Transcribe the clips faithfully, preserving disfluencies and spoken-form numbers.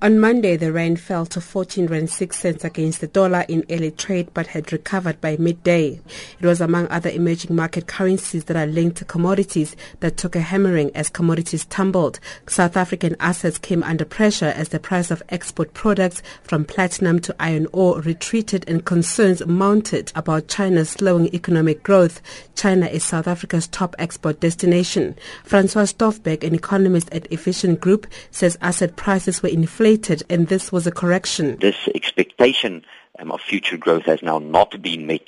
On Monday, the rand fell to fourteen rand six cents against the dollar in early trade but had recovered by midday. It was among other emerging market currencies that are linked to commodities that took a hammering as commodities tumbled. South African assets came under pressure as the price of export products from platinum to iron ore retreated and concerns mounted about China's slowing economic growth. China is South Africa's top export destination. Francois Stoffberg, an economist at Efficient Group, says asset prices were inflated and this was a correction. This expectation um, of future growth has now not been met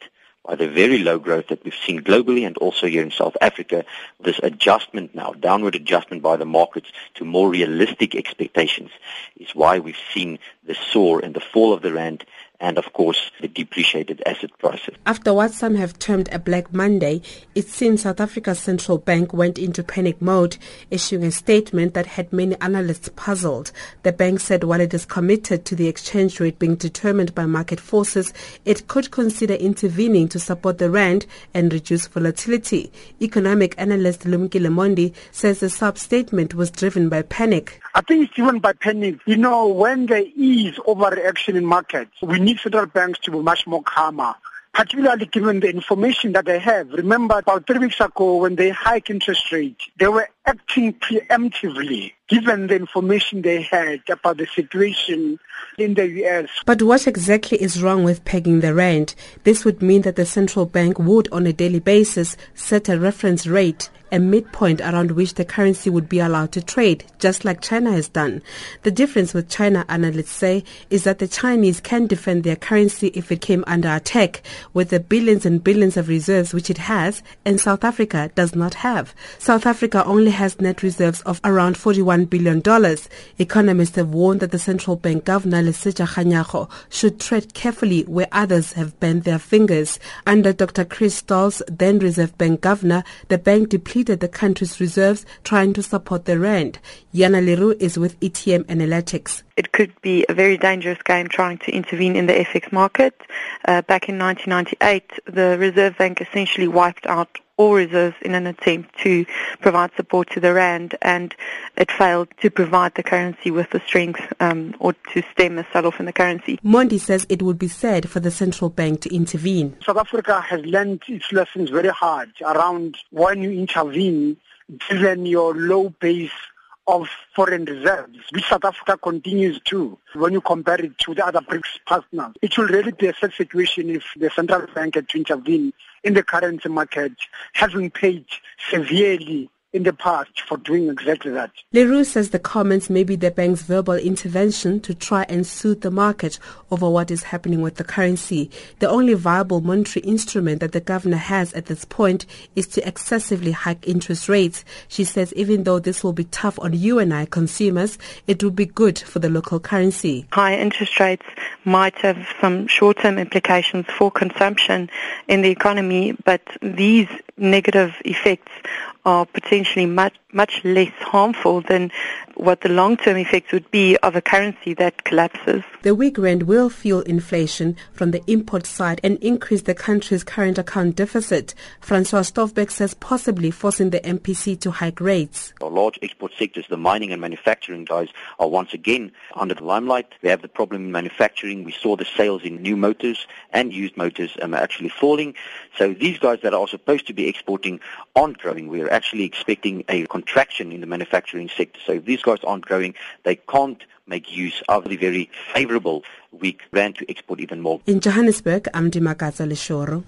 by the very low growth that we've seen globally and also here in South Africa. This adjustment now, downward adjustment by the markets to more realistic expectations, is why we've seen the soar and the fall of the rand and, of course, the depreciated asset prices. After what some have termed a Black Monday, it seems South Africa's central bank went into panic mode, issuing a statement that had many analysts puzzled. The bank said while it is committed to the exchange rate being determined by market forces, it could consider intervening to support the rand and reduce volatility. Economic analyst Lumkile Mundi says the sub-statement was driven by panic. I think it's driven by panic. You know, when there is overreaction in markets, we need central banks to be much more calmer, particularly given the information that they have. Remember, about three weeks ago, when they hiked interest rates, they were acting preemptively, given the information they had about the situation in the U S. But what exactly is wrong with pegging the rand? This would mean that the central bank would, on a daily basis, set a reference rate, a midpoint around which the currency would be allowed to trade, just like China has done. The difference with China, analysts say, is that the Chinese can defend their currency if it came under attack, with the billions and billions of reserves which it has and South Africa does not have. South Africa only has net reserves of around forty-one billion dollars. Economists have warned that the central bank governor, Lesetja Kganyago, should tread carefully where others have bent their fingers. Under Doctor Chris Stals, then Reserve Bank governor, the bank depleted the country's reserves, trying to support the rand. Yana Liru is with E T M Analytics. It could be a very dangerous game trying to intervene in the F X market. Uh, back in nineteen ninety-eight, the Reserve Bank essentially wiped out all reserves in an attempt to provide support to the rand, and it failed to provide the currency with the strength um, or to stem a sell-off in the currency. Mundi says it would be sad for the central bank to intervene. South Africa has learned its lessons very hard around when you intervene, given your low base of foreign reserves, which South Africa continues to, when you compare it to the other BRICS partners. It will really be a sad situation if the central bank had to intervene in the currency market, having paid severely in the past for doing exactly that. Leroux says the comments may be the bank's verbal intervention to try and soothe the market over what is happening with the currency. The only viable monetary instrument that the governor has at this point is to excessively hike interest rates. She says even though this will be tough on you and I consumers, it will be good for the local currency. High interest rates might have some short-term implications for consumption in the economy, but these negative effects are potentially much, much less harmful than what the long-term effects would be of a currency that collapses. The weak rand will fuel inflation from the import side and increase the country's current account deficit. Francois Stoffberg says possibly forcing the M P C to hike rates. Our large export sectors, the mining and manufacturing guys, are once again under the limelight. They have the problem in manufacturing. We saw the sales in new motors and used motors um, actually falling. So these guys that are supposed to be exporting aren't growing. We're actually expecting a contraction in the manufacturing sector. So if these guys aren't growing, they can't make use of the very favorable weak rand to export even more. In Johannesburg, I'm Dimakatso Leshoro.